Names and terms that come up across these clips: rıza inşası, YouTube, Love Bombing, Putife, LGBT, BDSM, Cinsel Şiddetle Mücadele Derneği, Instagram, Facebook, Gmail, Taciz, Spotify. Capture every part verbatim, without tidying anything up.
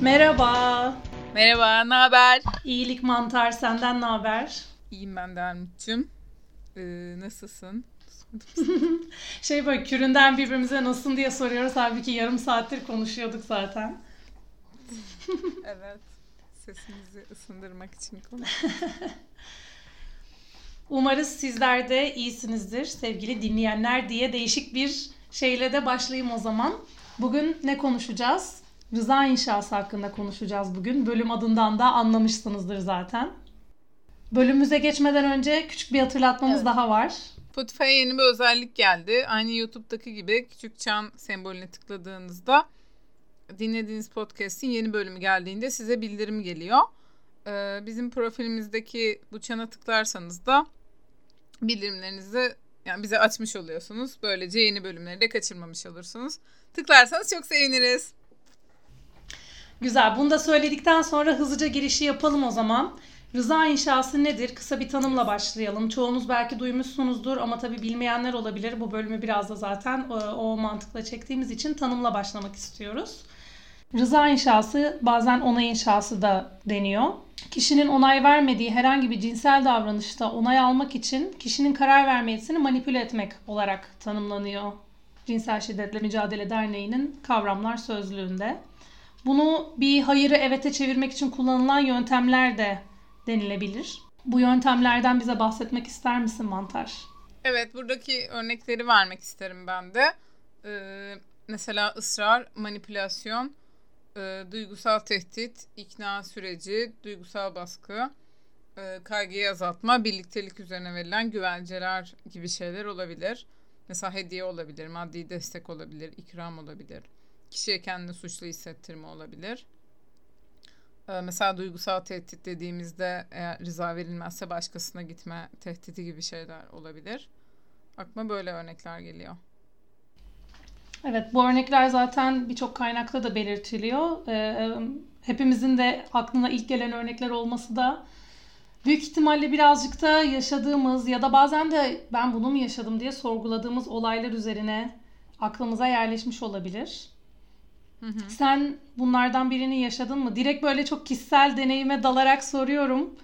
Merhaba. Merhaba, ne haber? İyilik mantar, senden ne haber? İyiyim ben de Ermit'cim. Ee, nasılsın? Şey böyle küründen birbirimize nasılsın diye soruyoruz. Halbuki yarım saattir konuşuyorduk zaten. Evet. Sesimizi ısındırmak için konuşuyoruz. Umarız sizler de iyisinizdir sevgili dinleyenler diye değişik bir şeyle de başlayayım o zaman. Bugün ne konuşacağız? Rıza inşası hakkında konuşacağız bugün. Bölüm adından da anlamışsınızdır zaten. Bölümümüze geçmeden önce küçük bir hatırlatmamız evet. daha var. Putife'ye yeni bir özellik geldi. Aynı YouTube'daki gibi küçük çan sembolüne tıkladığınızda dinlediğiniz podcast'in yeni bölümü geldiğinde size bildirim geliyor. Ee, bizim profilimizdeki bu çana tıklarsanız da bildirimlerinizi yani bize açmış oluyorsunuz. Böylece yeni bölümleri de kaçırmamış olursunuz. Tıklarsanız çok seviniriz. Güzel. Bunu da söyledikten sonra hızlıca girişi yapalım o zaman. Rıza inşası nedir? Kısa bir tanımla başlayalım. Çoğunuz belki duymuşsunuzdur ama tabii bilmeyenler olabilir. Bu bölümü biraz da zaten o, o mantıkla çektiğimiz için tanımla başlamak istiyoruz. Rıza inşası bazen onay inşası da deniyor. Kişinin onay vermediği herhangi bir cinsel davranışta onay almak için kişinin karar verme yetisini manipüle etmek olarak tanımlanıyor. Cinsel Şiddetle Mücadele Derneği'nin kavramlar sözlüğünde. Bunu bir hayırı evete çevirmek için kullanılan yöntemler de denilebilir. Bu yöntemlerden bize bahsetmek ister misin Mantar? Evet, buradaki örnekleri vermek isterim ben de. Ee, mesela ısrar, manipülasyon, e, duygusal tehdit, ikna süreci, duygusal baskı, e, kaygıyı azaltma, birliktelik üzerine verilen güvenceler gibi şeyler olabilir. Mesela hediye olabilir, maddi destek olabilir, ikram olabilir. Kişiye kendini suçlu hissettirme olabilir. Ee, mesela duygusal tehdit dediğimizde eğer rıza verilmezse başkasına gitme tehdidi gibi şeyler olabilir. Aklıma böyle örnekler geliyor. Evet, bu örnekler zaten birçok kaynakta da belirtiliyor. Ee, hepimizin de aklına ilk gelen örnekler olması da büyük ihtimalle birazcık da yaşadığımız ya da bazen de ben bunu mu yaşadım diye sorguladığımız olaylar üzerine aklımıza yerleşmiş olabilir. Hı hı. Sen bunlardan birini yaşadın mı? Direkt böyle çok kişisel deneyime dalarak soruyorum.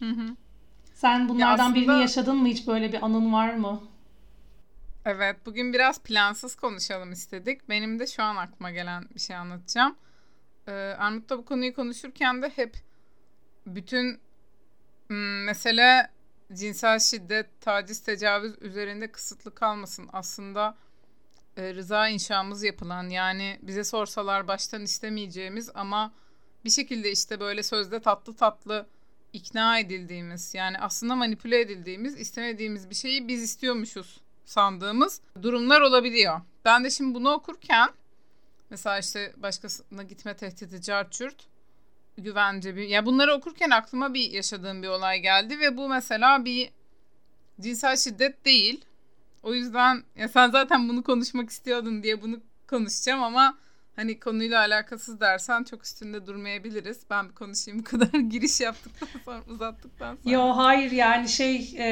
Hı hı. Sen bunlardan ya aslında... birini yaşadın mı? Hiç böyle bir anın var mı? Evet, bugün biraz plansız konuşalım istedik. Benim de şu an aklıma gelen bir şey anlatacağım. Ee, Armut'la bu konuyu konuşurken de hep bütün m- mesele cinsel şiddet, taciz, tecavüz üzerinde kısıtlı kalmasın. Aslında rıza inşamız yapılan, yani bize sorsalar baştan istemeyeceğimiz ama bir şekilde işte böyle sözde tatlı tatlı ikna edildiğimiz, yani aslında manipüle edildiğimiz, istemediğimiz bir şeyi biz istiyormuşuz sandığımız durumlar olabiliyor. Ben de şimdi bunu okurken mesela işte başkasına gitme tehdidi, carçurt, güvence, bir, yani bunları okurken aklıma bir yaşadığım bir olay geldi ve bu mesela bir cinsel şiddet değil. O yüzden ya sen zaten bunu konuşmak istiyordun diye bunu konuşacağım ama hani konuyla alakasız dersen çok üstünde durmayabiliriz. Ben bir konuşayım bu kadar giriş yaptıktan sonra, uzattıktan sonra. Yo hayır, yani şey e,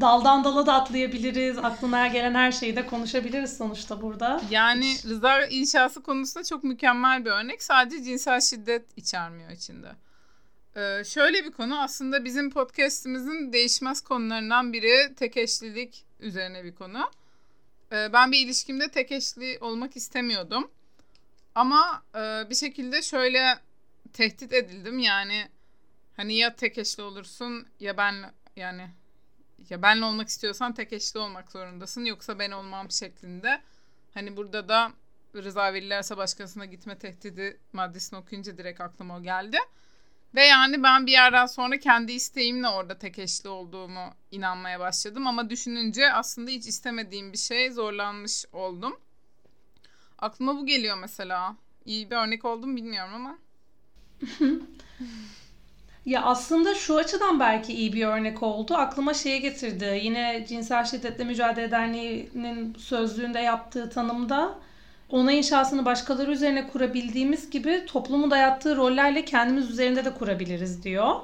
daldan dala da atlayabiliriz. Aklına gelen her şeyi de konuşabiliriz sonuçta burada. Yani rıza inşası konusunda çok mükemmel bir örnek. Sadece cinsel şiddet içermiyor içinde. Ee, şöyle bir konu, aslında bizim podcastimizin değişmez konularından biri tek eşlilik üzerine bir konu. Ee, ben bir ilişkimde tek eşli olmak istemiyordum. Ama e, bir şekilde şöyle tehdit edildim, yani hani ya tek eşli olursun ya ben, yani ya benle olmak istiyorsan tek eşli olmak zorundasın yoksa ben olmam şeklinde. Hani burada da Rıza Villers'e başkasına gitme tehdidi maddesini okuyunca direkt aklıma o geldi. Ve yani ben bir yerden sonra kendi isteğimle orada tek eşli olduğumu inanmaya başladım. Ama düşününce aslında hiç istemediğim bir şey, zorlanmış oldum. Aklıma bu geliyor mesela. İyi bir örnek oldu mu bilmiyorum ama. Ya aslında şu açıdan belki iyi bir örnek oldu. Aklıma şeye getirdi. Yine Cinsel Şiddetle Mücadele Derneği'nin sözlüğünde yaptığı tanımda onay inşasını başkaları üzerine kurabildiğimiz gibi toplumun dayattığı rollerle kendimiz üzerinde de kurabiliriz diyor.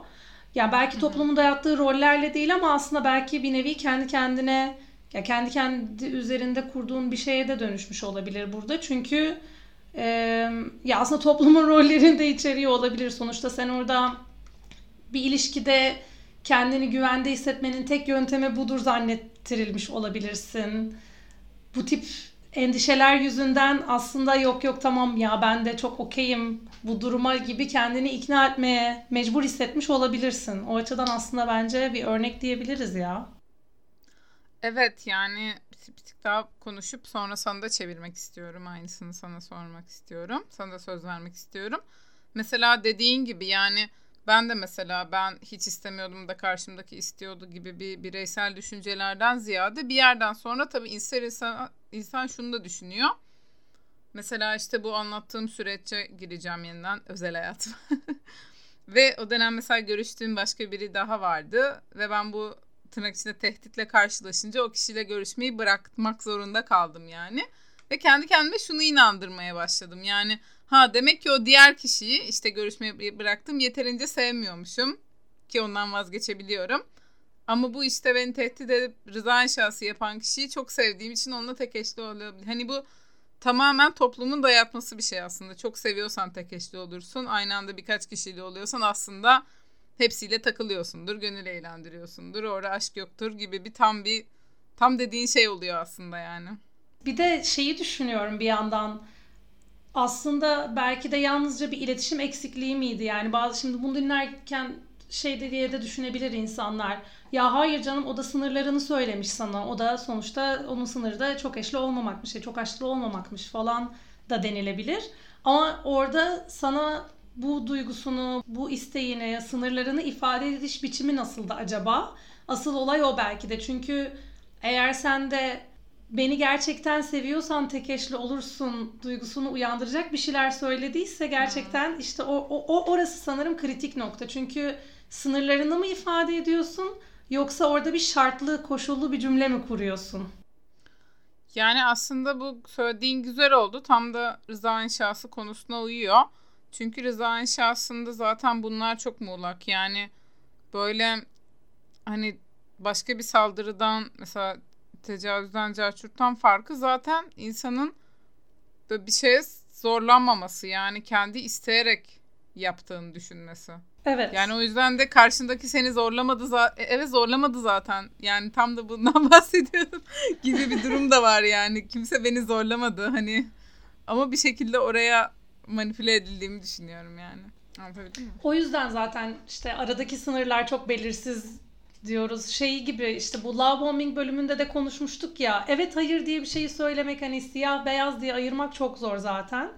Yani belki toplumun dayattığı rollerle değil ama aslında belki bir nevi kendi kendine, ya kendi kendi üzerinde kurduğun bir şeye de dönüşmüş olabilir burada. Çünkü e, ya aslında toplumun rollerini de içeriyor olabilir. Sonuçta sen orada bir ilişkide kendini güvende hissetmenin tek yöntemi budur zannettirilmiş olabilirsin. Bu tip endişeler yüzünden aslında yok yok tamam ya ben de çok okeyim bu duruma gibi kendini ikna etmeye mecbur hissetmiş olabilirsin. O açıdan aslında bence bir örnek diyebiliriz ya. Evet, yani bir tık daha konuşup sonra sana da çevirmek istiyorum. Aynısını sana sormak istiyorum. Sana da söz vermek istiyorum. Mesela dediğin gibi yani ben de mesela ben hiç istemiyordum da karşımdaki istiyordu gibi bir bireysel düşüncelerden ziyade bir yerden sonra tabii insan insan, insan şunu da düşünüyor. Mesela işte bu anlattığım sürece gireceğim yeniden özel hayatıma. Ve o dönem mesela görüştüğüm başka biri daha vardı ve ben bu tırnak içinde tehditle karşılaşınca o kişiyle görüşmeyi bırakmak zorunda kaldım yani. Ve kendi kendime şunu inandırmaya başladım. Yani ha demek ki o diğer kişiyi işte görüşmeyi bıraktım yeterince sevmiyormuşum ki ondan vazgeçebiliyorum. Ama bu işte beni tehdit edip rıza inşası yapan kişiyi çok sevdiğim için onunla tek eşli olabilir. Hani bu tamamen toplumun dayatması bir şey aslında. Çok seviyorsan tek eşli olursun. Aynı anda birkaç kişiyle oluyorsan aslında hepsiyle takılıyorsundur, gönül eğlendiriyorsundur, orada aşk yoktur gibi bir tam bir tam dediğin şey oluyor aslında yani. Bir de şeyi düşünüyorum bir yandan. Aslında belki de yalnızca bir iletişim eksikliği miydi? Yani bazı şimdi bunu dinlerken şey diye de düşünebilir insanlar. Ya hayır canım o da sınırlarını söylemiş sana. O da sonuçta onun sınırı da çok eşli olmamakmış, çok aşklı olmamakmış falan da denilebilir. Ama orada sana bu duygusunu, bu isteğini, sınırlarını ifade ediş biçimi nasıldı acaba? Asıl olay o belki de. Çünkü eğer sen de beni gerçekten seviyorsan tek eşli olursun duygusunu uyandıracak bir şeyler söylediyse gerçekten işte o, o, o orası sanırım kritik nokta. Çünkü sınırlarını mı ifade ediyorsun yoksa orada bir şartlı, koşullu bir cümle mi kuruyorsun? Yani aslında bu söylediğin güzel oldu. Tam da rıza inşası konusuna uyuyor. Çünkü rıza inşasında zaten bunlar çok muğlak. Yani böyle hani başka bir saldırıdan mesela tecavüzden, cerçurttan farkı zaten insanın bir şeye zorlanmaması, yani kendi isteyerek yaptığını düşünmesi. Evet. Yani o yüzden de karşındaki seni zorlamadı zaten. Evet, zorlamadı zaten. Yani tam da bundan bahsediyordum gibi bir durum da var yani. Kimse beni zorlamadı hani. Ama bir şekilde oraya manipüle edildiğimi düşünüyorum yani. Anlatabildim mi? O yüzden zaten işte aradaki sınırlar çok belirsiz diyoruz. Şey gibi işte bu Love Bombing bölümünde de konuşmuştuk ya. Evet hayır diye bir şeyi söylemek, hani siyah beyaz diye ayırmak çok zor zaten.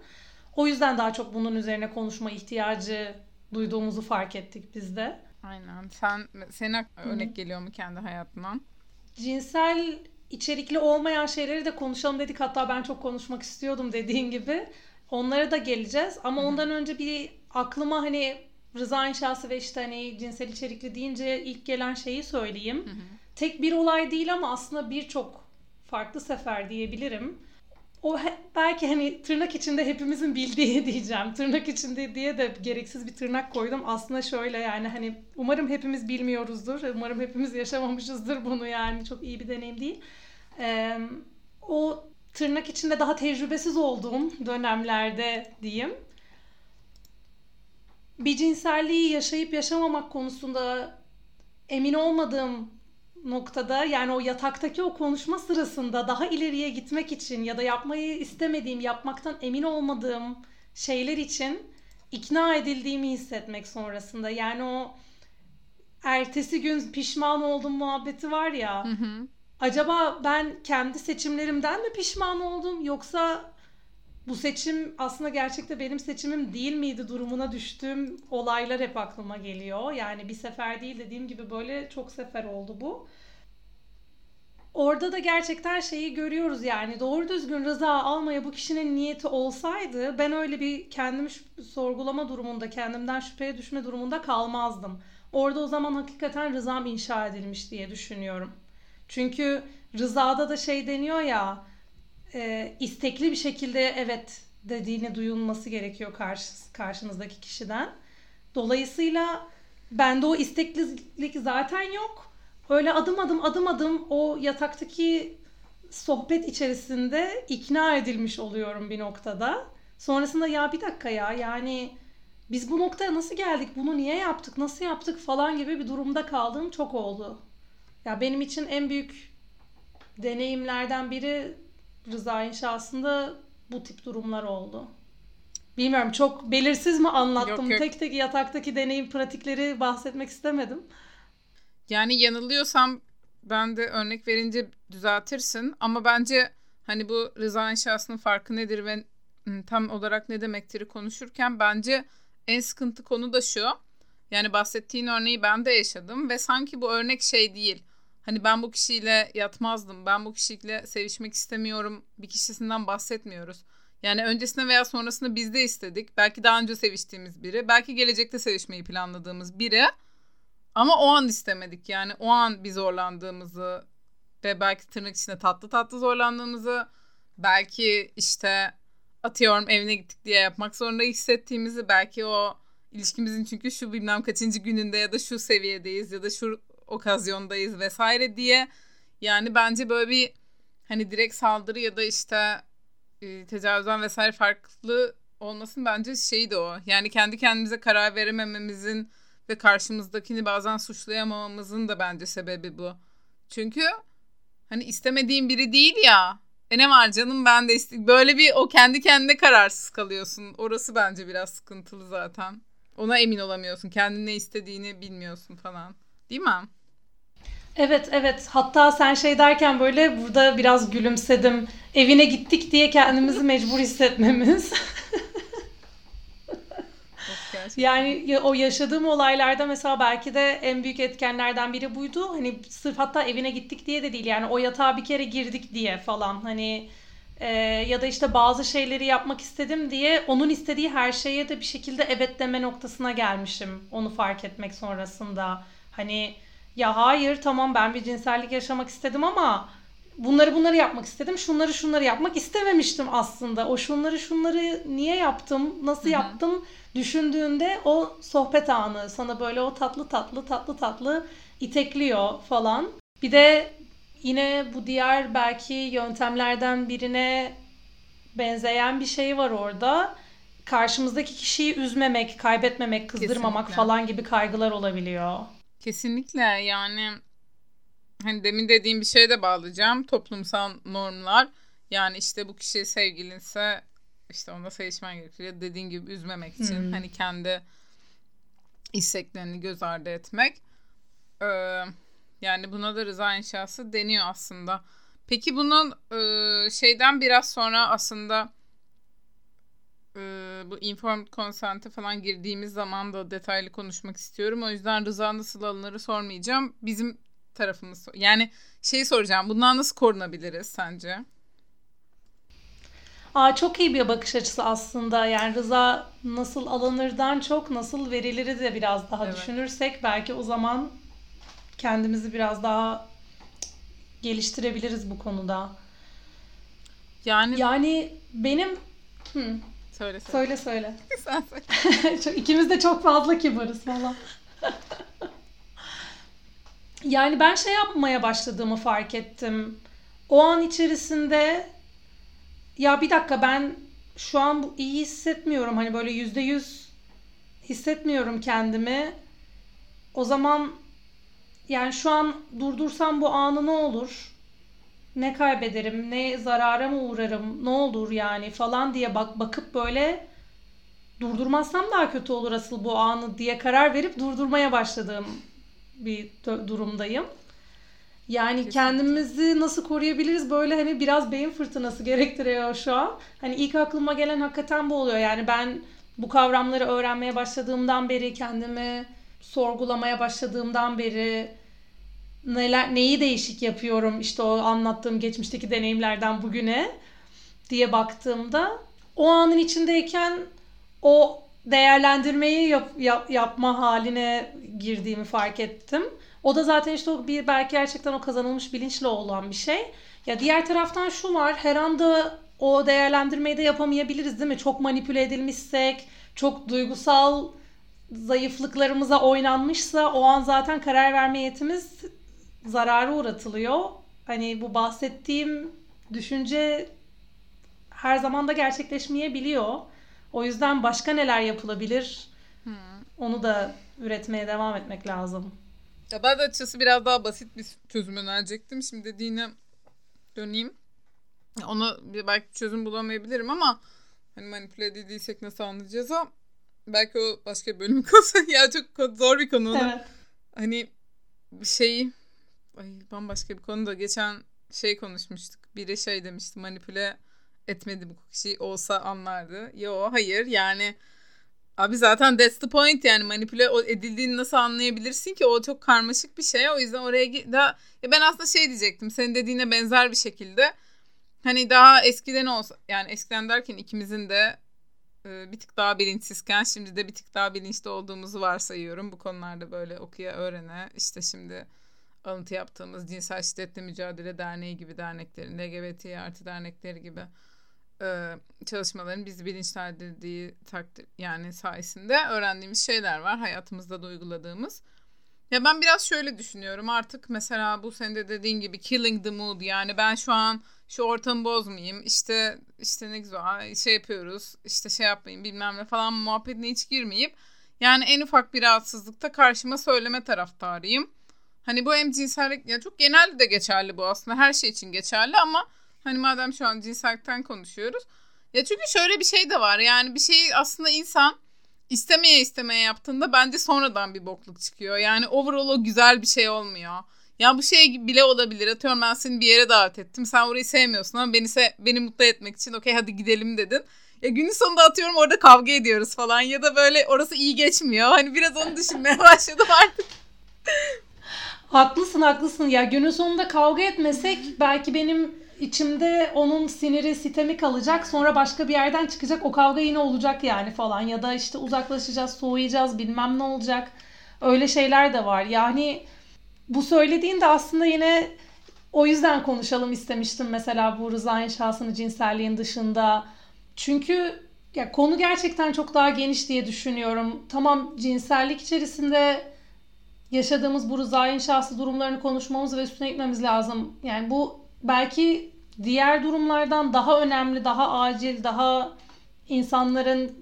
O yüzden daha çok bunun üzerine konuşma ihtiyacı duyduğumuzu fark ettik biz de. Aynen. Sen, senin örnek Hı. geliyor mu kendi hayatından? Cinsel içerikli olmayan şeyleri de konuşalım dedik. Hatta ben çok konuşmak istiyordum dediğin gibi. Onlara da geleceğiz. Ama Hı. ondan önce bir aklıma hani rıza inşası ve işte hani cinsel içerikli deyince ilk gelen şeyi söyleyeyim. Hı hı. Tek bir olay değil ama aslında birçok farklı sefer diyebilirim. O he, belki hani tırnak içinde hepimizin bildiği diyeceğim. Tırnak içinde diye de gereksiz bir tırnak koydum. Aslında şöyle yani hani umarım hepimiz bilmiyoruzdur. Umarım hepimiz yaşamamışızdır bunu yani. Çok iyi bir deneyim değil. Ee, o tırnak içinde daha tecrübesiz olduğum dönemlerde diyeyim. Bir cinselliği yaşayıp yaşamamak konusunda emin olmadığım noktada, yani o yataktaki o konuşma sırasında daha ileriye gitmek için ya da yapmayı istemediğim, yapmaktan emin olmadığım şeyler için ikna edildiğimi hissetmek sonrasında. Yani o ertesi gün pişman oldum muhabbeti var ya. Hı hı. Acaba ben kendi seçimlerimden mi pişman oldum yoksa bu seçim aslında gerçekten benim seçimim değil miydi durumuna düştüğüm olaylar hep aklıma geliyor. Yani bir sefer değil, dediğim gibi böyle çok sefer oldu bu. Orada da gerçekten şeyi görüyoruz yani doğru düzgün rıza almaya bu kişinin niyeti olsaydı ben öyle bir kendimi sorgulama durumunda, kendimden şüpheye düşme durumunda kalmazdım. Orada o zaman hakikaten rızam inşa edilmiş diye düşünüyorum. Çünkü rızada da şey deniyor ya, E, istekli bir şekilde evet dediğini duyulması gerekiyor karşı, karşınızdaki kişiden. Dolayısıyla bende o isteklilik zaten yok. Öyle adım adım adım adım o yataktaki sohbet içerisinde ikna edilmiş oluyorum bir noktada. Sonrasında ya bir dakika ya yani biz bu noktaya nasıl geldik, bunu niye yaptık, nasıl yaptık falan gibi bir durumda kaldığım çok oldu. Ya benim için en büyük deneyimlerden biri Rıza inşasında bu tip durumlar oldu. Bilmiyorum çok belirsiz mi anlattım? Yok, yok. Tek tek yataktaki deneyim pratikleri bahsetmek istemedim. Yani yanılıyorsam ben de örnek verince düzeltirsin. Ama bence hani bu Rıza inşasının farkı nedir ve tam olarak ne demektir konuşurken bence en sıkıntı konu da şu. Yani bahsettiğin örneği ben de yaşadım ve sanki bu örnek şey değil. Hani ben bu kişiyle yatmazdım, ben bu kişiyle sevişmek istemiyorum bir kişisinden bahsetmiyoruz. Yani öncesinde veya sonrasında biz de istedik. Belki daha önce seviştiğimiz biri, belki gelecekte sevişmeyi planladığımız biri. Ama o an istemedik. Yani o an bir zorlandığımızı ve belki tırnak içinde tatlı tatlı zorlandığımızı, belki işte atıyorum evine gittik diye yapmak zorunda hissettiğimizi, belki o ilişkimizin çünkü şu bilmem kaçıncı gününde ya da şu seviyedeyiz ya da şu okazyondayız vesaire diye. Yani bence böyle bir hani direkt saldırı ya da işte tecavüzden vesaire farklı olmasın bence şey de o. Yani kendi kendimize karar veremememizin ve karşımızdakini bazen suçlayamamamızın da bence sebebi bu. Çünkü hani istemediğin biri değil ya. E ne var canım ben de iste- böyle bir o kendi kendine kararsız kalıyorsun. Orası bence biraz sıkıntılı zaten. Ona emin olamıyorsun. Kendin ne istediğini bilmiyorsun falan. Değil mi? Evet evet hatta sen şey derken böyle burada biraz gülümsedim. Evine gittik diye kendimizi mecbur hissetmemiz. Yani o yaşadığım olaylarda mesela belki de en büyük etkenlerden biri buydu. Hani sırf hatta evine gittik diye de değil yani o yatağa bir kere girdik diye falan hani e, ya da işte bazı şeyleri yapmak istedim diye onun istediği her şeye de bir şekilde evet deme noktasına gelmişim. Onu fark etmek sonrasında hani ya hayır tamam ben bir cinsellik yaşamak istedim ama bunları bunları yapmak istedim. Şunları şunları yapmak istememiştim aslında. O şunları şunları niye yaptım, nasıl Hı-hı. yaptım düşündüğünde o sohbet anı sana böyle o tatlı tatlı tatlı tatlı itekliyor falan. Bir de yine bu diğer belki yöntemlerden birine benzeyen bir şey var orada. Karşımızdaki kişiyi üzmemek, kaybetmemek, kızdırmamak Kesinlikle. Falan gibi kaygılar olabiliyor. Kesinlikle yani hani demin dediğim bir şeye de bağlayacağım. Toplumsal normlar yani işte bu kişi sevgilinse işte onunla sevişmen gerekiyor. Dediğin gibi üzmemek için hmm. hani kendi isteklerini göz ardı etmek. Ee, yani buna da Rıza inşası deniyor aslında. Peki bunun e, şeyden biraz sonra aslında e, bu informed consent'e falan girdiğimiz zaman da detaylı konuşmak istiyorum. O yüzden Rıza nasıl alınırı sormayacağım. Bizim tarafımız yani şey soracağım bundan nasıl korunabiliriz sence? Aa, çok iyi bir bakış açısı aslında yani Rıza nasıl alınırdan çok nasıl verileri de biraz daha evet. düşünürsek belki o zaman kendimizi biraz daha geliştirebiliriz bu konuda. Yani yani benim hı. söyle söyle söyle. söyle. İkimiz de çok fazla kibarız falan. Yani ben şey yapmaya başladığımı fark ettim. O an içerisinde ya bir dakika ben şu an bu iyi hissetmiyorum. Hani böyle yüzde yüz hissetmiyorum kendimi. O zaman yani şu an durdursam bu anı ne olur? Ne kaybederim? Ne zarara mı uğrarım? Ne olur yani falan diye bak bakıp böyle durdurmazsam daha kötü olur asıl bu anı diye karar verip durdurmaya başladım. Bir durumdayım. Yani Kesinlikle. Kendimizi nasıl koruyabiliriz? Böyle hani biraz beyin fırtınası gerektiriyor şu an. Hani ilk aklıma gelen hakikaten bu oluyor. Yani ben bu kavramları öğrenmeye başladığımdan beri, kendimi sorgulamaya başladığımdan beri neler, neyi değişik yapıyorum işte o anlattığım geçmişteki deneyimlerden bugüne diye baktığımda o anın içindeyken o değerlendirmeyi yap, yap, yapma haline girdiğimi fark ettim. O da zaten işte o bir belki gerçekten o kazanılmış bilinçle olan bir şey. Ya diğer taraftan şu var, her anda o değerlendirmeyi de yapamayabiliriz değil mi? Çok manipüle edilmişsek, çok duygusal zayıflıklarımıza oynanmışsa o an zaten karar verme yetimiz zarara uğratılıyor. Hani bu bahsettiğim düşünce her zaman da gerçekleşmeyebiliyor. O yüzden başka neler yapılabilir? Hmm. Onu da üretmeye devam etmek lazım. Ya ben de açıkçası biraz daha basit bir çözüm önerecektim. Şimdi dediğine döneyim. Ona belki çözüm bulamayabilirim ama hani manipüle edildiysek nasıl anlayacağız ha? Belki o başka bir bölüm konusu. Ya çok zor bir konu. Evet. Hani bir şey... Ay, bambaşka bir konu da. Geçen şey konuşmuştuk. Biri şey demişti, manipüle etmedi bu kişi. Olsa anlardı. Yo, hayır yani... Abi zaten that's the point yani, manipüle edildiğini nasıl anlayabilirsin ki? O çok karmaşık bir şey. O yüzden oraya daha... Ya ben aslında şey diyecektim. Senin dediğine benzer bir şekilde. Hani daha eskiden olsa... Yani eskiden derken ikimizin de e, bir tık daha bilinçsizken, şimdi de bir tık daha bilinçli olduğumuzu varsayıyorum. Bu konularda böyle okuya öğrene. İşte şimdi alıntı yaptığımız Cinsel Şiddetle Mücadele Derneği gibi derneklerin, L G B T artı dernekleri gibi... çalışmaların bizi bilinçlendirdiği takdir yani sayesinde öğrendiğimiz şeyler var, hayatımızda da uyguladığımız. Ya ben biraz şöyle düşünüyorum artık, mesela bu senin de dediğin gibi killing the mood, yani ben şu an şu ortamı bozmayayım, işte işte ne güzel şey yapıyoruz, işte şey yapmayayım bilmem ne falan muhabbetine hiç girmeyip yani en ufak bir rahatsızlıkta karşıma söyleme taraftarıyım. Hani bu hem cinsellik, ya çok genel de geçerli bu aslında, her şey için geçerli ama hani madem şu an cinsellikten konuşuyoruz. Ya çünkü şöyle bir şey de var. Yani bir şeyi aslında insan istemeye istemeye yaptığında bence sonradan bir bokluk çıkıyor. Yani overall o güzel bir şey olmuyor. Ya bu şey bile olabilir. Atıyorum ben seni bir yere davet ettim. Sen orayı sevmiyorsun ama beni, se- beni mutlu etmek için okey hadi gidelim dedin. Ya günün sonunda atıyorum orada kavga ediyoruz falan. Ya da böyle orası iyi geçmiyor. Hani biraz onu düşünmeye başladım artık. Haklısın haklısın. Ya günün sonunda kavga etmesek belki benim... İçimde onun siniri, sitemi kalacak. Sonra başka bir yerden çıkacak. O kavga yine olacak yani falan. Ya da işte uzaklaşacağız, soğuyacağız, bilmem ne olacak. Öyle şeyler de var. Yani bu söylediğin de aslında yine o yüzden konuşalım istemiştim. Mesela bu rıza inşasını cinselliğin dışında. Çünkü ya konu gerçekten çok daha geniş diye düşünüyorum. Tamam, cinsellik içerisinde... yaşadığımız bu rıza inşası durumlarını konuşmamız ve üstüne gitmemiz lazım. Yani bu belki diğer durumlardan daha önemli, daha acil, daha insanların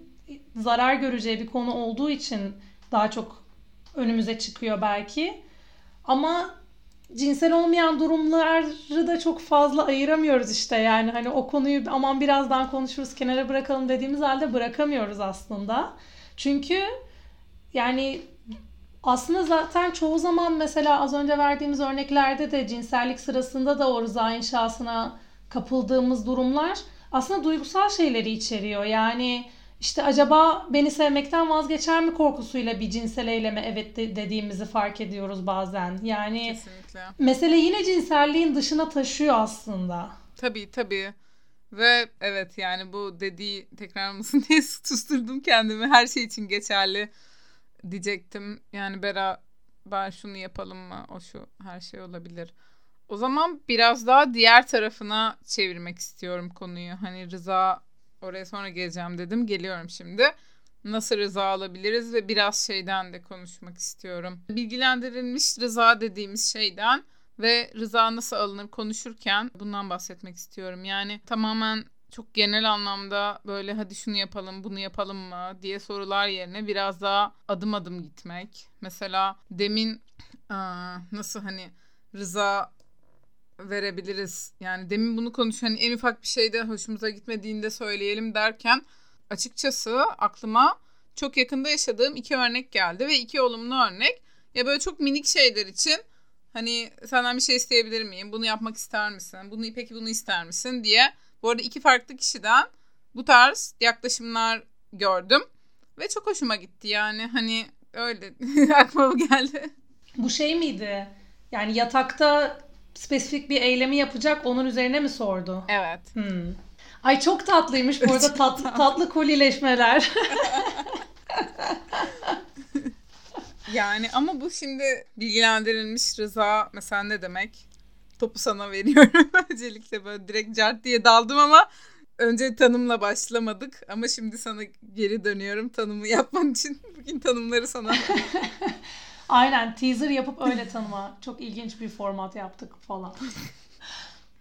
zarar göreceği bir konu olduğu için daha çok önümüze çıkıyor belki. Ama cinsel olmayan durumları da çok fazla ayıramıyoruz işte. Yani hani o konuyu aman birazdan konuşuruz, kenara bırakalım dediğimiz halde bırakamıyoruz aslında. Çünkü yani... Aslında zaten çoğu zaman mesela az önce verdiğimiz örneklerde de cinsellik sırasında da o rıza inşasına kapıldığımız durumlar aslında duygusal şeyleri içeriyor. Yani işte acaba beni sevmekten vazgeçer mi korkusuyla bir cinsel eyleme evet de dediğimizi fark ediyoruz bazen. Yani kesinlikle. Mesele yine cinselliğin dışına taşıyor aslında. Tabii tabii. Ve evet yani bu dediği tekrar mısın diye susturdum kendimi, her şey için geçerli. Diyecektim yani beraber şunu yapalım mı, o şu her şey olabilir. O zaman biraz daha diğer tarafına çevirmek istiyorum konuyu. Hani rıza, oraya sonra geleceğim dedim, geliyorum şimdi. Nasıl rıza alabiliriz ve biraz şeyden de konuşmak istiyorum. Bilgilendirilmiş rıza dediğimiz şeyden ve rıza nasıl alınır konuşurken bundan bahsetmek istiyorum. Yani tamamen çok genel anlamda böyle hadi şunu yapalım, bunu yapalım mı diye sorular yerine biraz daha adım adım gitmek. Mesela demin aa, nasıl hani rıza verebiliriz? Yani demin bunu konuşan hani en ufak bir şeyde hoşumuza gitmediğinde söyleyelim derken açıkçası aklıma çok yakında yaşadığım iki örnek geldi ve iki olumlu örnek. Ya böyle çok minik şeyler için hani senden bir şey isteyebilir miyim? Bunu yapmak ister misin? Bunu peki bunu ister misin diye. Bu arada iki farklı kişiden bu tarz yaklaşımlar gördüm ve çok hoşuma gitti yani hani öyle aklıma geldi. Bu şey miydi? Yani yatakta spesifik bir eylemi yapacak, onun üzerine mi sordu? Evet. Hmm. Ay çok tatlıymış bu arada, tatlı tatlı kolileşmeler. Yani ama bu şimdi bilgilendirilmiş rıza mesela ne demek? Topu sana veriyorum. Öncelikle böyle direkt cart diye daldım ama önce tanımla başlamadık. Ama şimdi sana geri dönüyorum tanımı yapman için. Bugün tanımları sana. Aynen, teaser yapıp öyle tanıma. Çok ilginç bir format yaptık falan.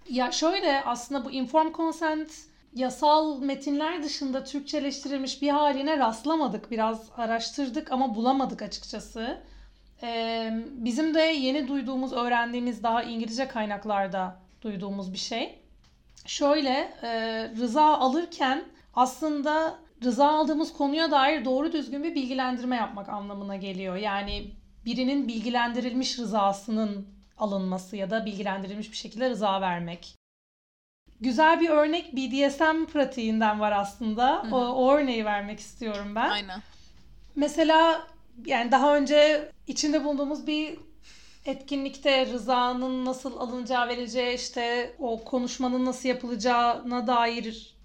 Ya şöyle aslında bu informed consent yasal metinler dışında Türkçeleştirilmiş bir haline rastlamadık. Biraz araştırdık ama bulamadık açıkçası. Ee, bizim de yeni duyduğumuz, öğrendiğimiz, daha İngilizce kaynaklarda duyduğumuz bir şey. Şöyle, e, rıza alırken aslında rıza aldığımız konuya dair doğru düzgün bir bilgilendirme yapmak anlamına geliyor. Yani birinin bilgilendirilmiş rızasının alınması ya da bilgilendirilmiş bir şekilde rıza vermek. Güzel bir örnek B D S M pratiğinden var aslında. O, o örneği vermek istiyorum ben. Aynen. Mesela yani daha önce içinde bulunduğumuz bir etkinlikte rızanın nasıl alınacağı, verileceği, işte o konuşmanın nasıl yapılacağına dair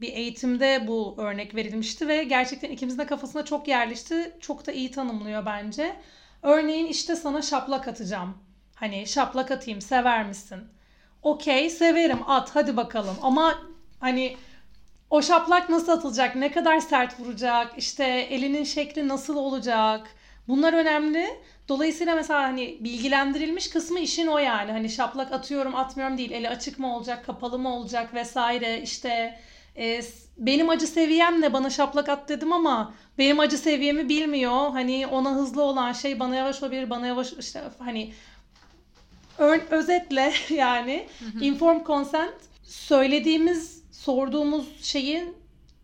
bir eğitimde bu örnek verilmişti ve gerçekten ikimizin de kafasına çok yerleşti. Çok da iyi tanımlıyor bence. Örneğin işte sana şaplak atacağım. Hani şaplak atayım, sever misin? Okey, severim, at hadi bakalım. Ama hani o şaplak nasıl atılacak, ne kadar sert vuracak, işte elinin şekli nasıl olacak, bunlar önemli. Dolayısıyla mesela hani bilgilendirilmiş kısmı işin o yani. Hani şaplak atıyorum atmıyorum değil, eli açık mı olacak, kapalı mı olacak vesaire. İşte e, benim acı seviyemle bana şaplak at dedim ama benim acı seviyemi bilmiyor. Hani ona hızlı olan şey bana yavaş olabilir, bana yavaş işte hani... Ön, özetle yani hı hı. informed consent söylediğimiz, sorduğumuz şeyin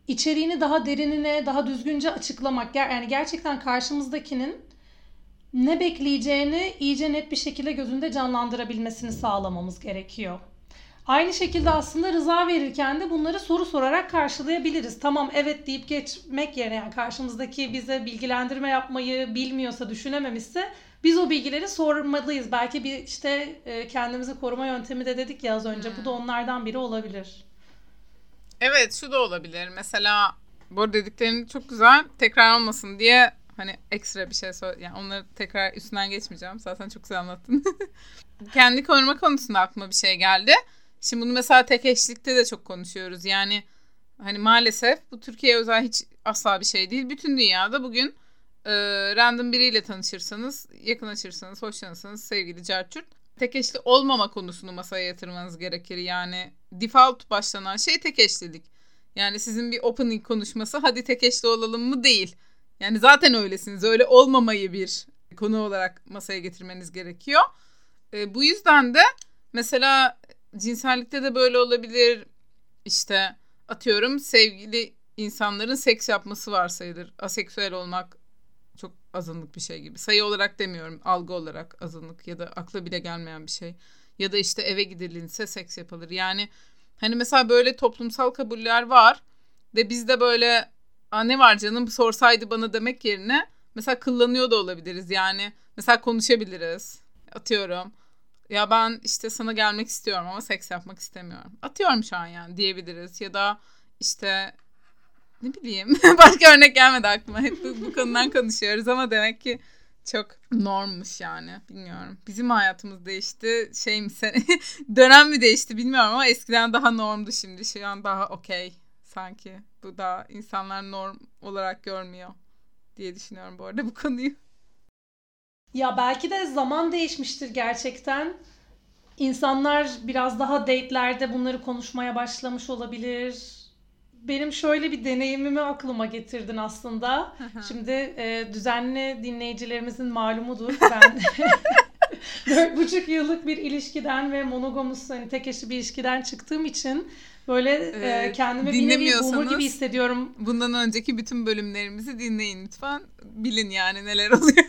içeriğini daha derinine, daha düzgünce açıklamak. Yani gerçekten karşımızdakinin ne bekleyeceğini iyice net bir şekilde gözünde canlandırabilmesini sağlamamız gerekiyor. Aynı şekilde aslında rıza verirken de bunları soru sorarak karşılayabiliriz. Tamam evet deyip geçmek yerine, yani karşımızdaki bize bilgilendirme yapmayı bilmiyorsa, düşünememişse biz o bilgileri sormalıyız. Belki bir işte kendimizi koruma yöntemi de dedik ya az önce. Hmm. Bu da onlardan biri olabilir. Evet, şu da olabilir. Mesela bu dediklerini çok güzel, tekrar olmasın diye hani ekstra bir şey söyle. Yani onları tekrar üstünden geçmeyeceğim. Zaten çok güzel anlattın. Kendi koruma konusunda aklıma bir şey geldi. Şimdi bunu mesela tek eşlikte de çok konuşuyoruz. Yani hani maalesef bu Türkiye'ye özel hiç asla bir şey değil. Bütün dünyada bugün e, random biriyle tanışırsanız, yakınlaşırsanız, hoşlanırsanız sevgili Cerçürt, tek eşli olmama konusunu masaya yatırmanız gerekir. Yani default başlanan şey tek eşlilik. Yani sizin bir opening konuşması hadi tek eşli olalım mı değil. Yani zaten öylesiniz. Öyle olmamayı bir konu olarak masaya getirmeniz gerekiyor. E, bu yüzden de mesela cinsellikte de böyle olabilir. İşte atıyorum sevgili insanların seks yapması var sayılır. Aseksüel olmak çok azınlık bir şey gibi. Sayı olarak demiyorum, algı olarak azınlık ya da akla bile gelmeyen bir şey. Ya da işte eve gidilinse seks yapılır. Yani hani mesela böyle toplumsal kabuller var. De biz de böyle "Aa, ne var canım sorsaydı bana" demek yerine mesela kullanıyor da olabiliriz. Yani mesela konuşabiliriz. Atıyorum. Ya ben işte sana gelmek istiyorum ama seks yapmak istemiyorum. Atıyorum şu an yani diyebiliriz. Ya da işte ne bileyim başka örnek gelmedi aklıma. Hep bu, bu konudan konuşuyoruz ama demek ki çok normmuş yani. Bilmiyorum. Bizim hayatımız değişti. Şey mi dönem mi değişti bilmiyorum ama eskiden daha normdu, şimdi şu an daha okey sanki. Bu daha insanlar norm olarak görmüyor diye düşünüyorum bu arada bu konuyu. Ya belki de zaman değişmiştir gerçekten. İnsanlar biraz daha date'lerde bunları konuşmaya başlamış olabilir. Benim şöyle bir deneyimimi aklıma getirdin aslında. Şimdi e, düzenli dinleyicilerimizin malumudur. Ben dört buçuk yıllık bir ilişkiden ve monogamus, hani tek eşli bir ilişkiden çıktığım için böyle e, kendimi bir nevi boomer gibi hissediyorum. Bundan önceki bütün bölümlerimizi dinleyin lütfen. Bilin yani neler oluyor.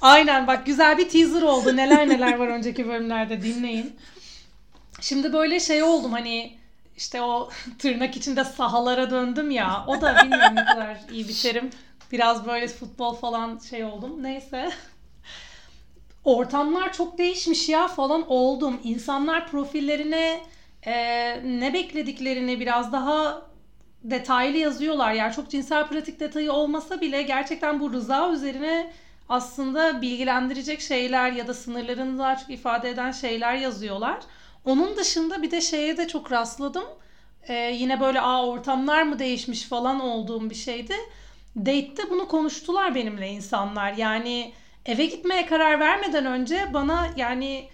Aynen, bak güzel bir teaser oldu. Neler neler var önceki bölümlerde, dinleyin. Şimdi böyle şey oldum, hani işte o tırnak içinde sahalara döndüm ya. O da bilmiyorum ne kadar iyi bir terim. Biraz böyle futbol falan şey oldum. Neyse. Ortamlar çok değişmiş ya falan oldum. İnsanlar profillerine e, ne beklediklerini biraz daha detaylı yazıyorlar. Yani çok cinsel pratik detayı olmasa bile gerçekten bu rıza üzerine aslında bilgilendirecek şeyler ya da sınırlarını daha çok ifade eden şeyler yazıyorlar. Onun dışında bir de şeye de çok rastladım. Ee, yine böyle aa ortamlar mı değişmiş falan olduğum bir şeydi. Date'te bunu konuştular benimle insanlar. Yani eve gitmeye karar vermeden önce bana yani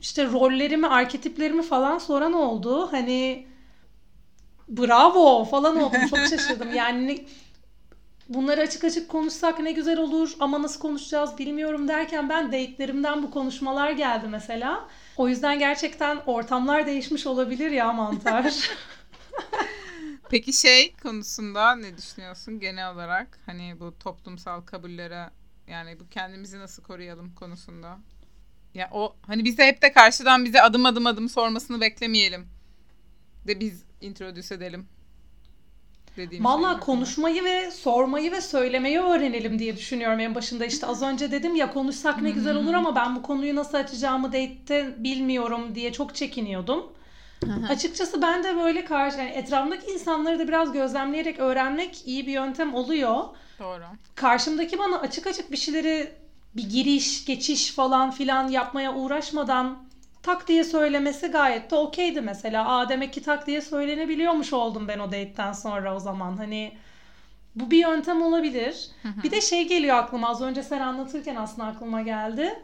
işte rollerimi, arketiplerimi falan soran oldu. Hani bravo falan oldum. Çok şaşırdım. Yani bunları açık açık konuşsak ne güzel olur ama nasıl konuşacağız bilmiyorum derken ben date'lerimden bu konuşmalar geldi mesela. O yüzden gerçekten ortamlar değişmiş olabilir ya mantar. Peki şey konusunda ne düşünüyorsun genel olarak? Hani bu toplumsal kabullere, yani bu kendimizi nasıl koruyalım konusunda? Ya o hani bize hep de karşıdan bize adım adım adım sormasını beklemeyelim de biz introduce edelim. Valla konuşmayı ve sormayı ve söylemeyi öğrenelim diye düşünüyorum en başında. İşte az önce dedim ya, konuşsak ne güzel olur ama ben bu konuyu nasıl açacağımı date'te bilmiyorum diye çok çekiniyordum. Açıkçası ben de böyle karşı, yani etrafındaki insanları da biraz gözlemleyerek öğrenmek iyi bir yöntem oluyor. Doğru. Karşımdaki bana açık açık bir şeyleri, bir giriş, geçiş falan filan yapmaya uğraşmadan tak diye söylemesi gayet de okeydi mesela. Aa, demek ki tak diye söylenebiliyormuş oldum ben o date'ten sonra o zaman. Hani bu bir yöntem olabilir. Hı hı. Bir de şey geliyor aklıma, az önce sen anlatırken aslında aklıma geldi.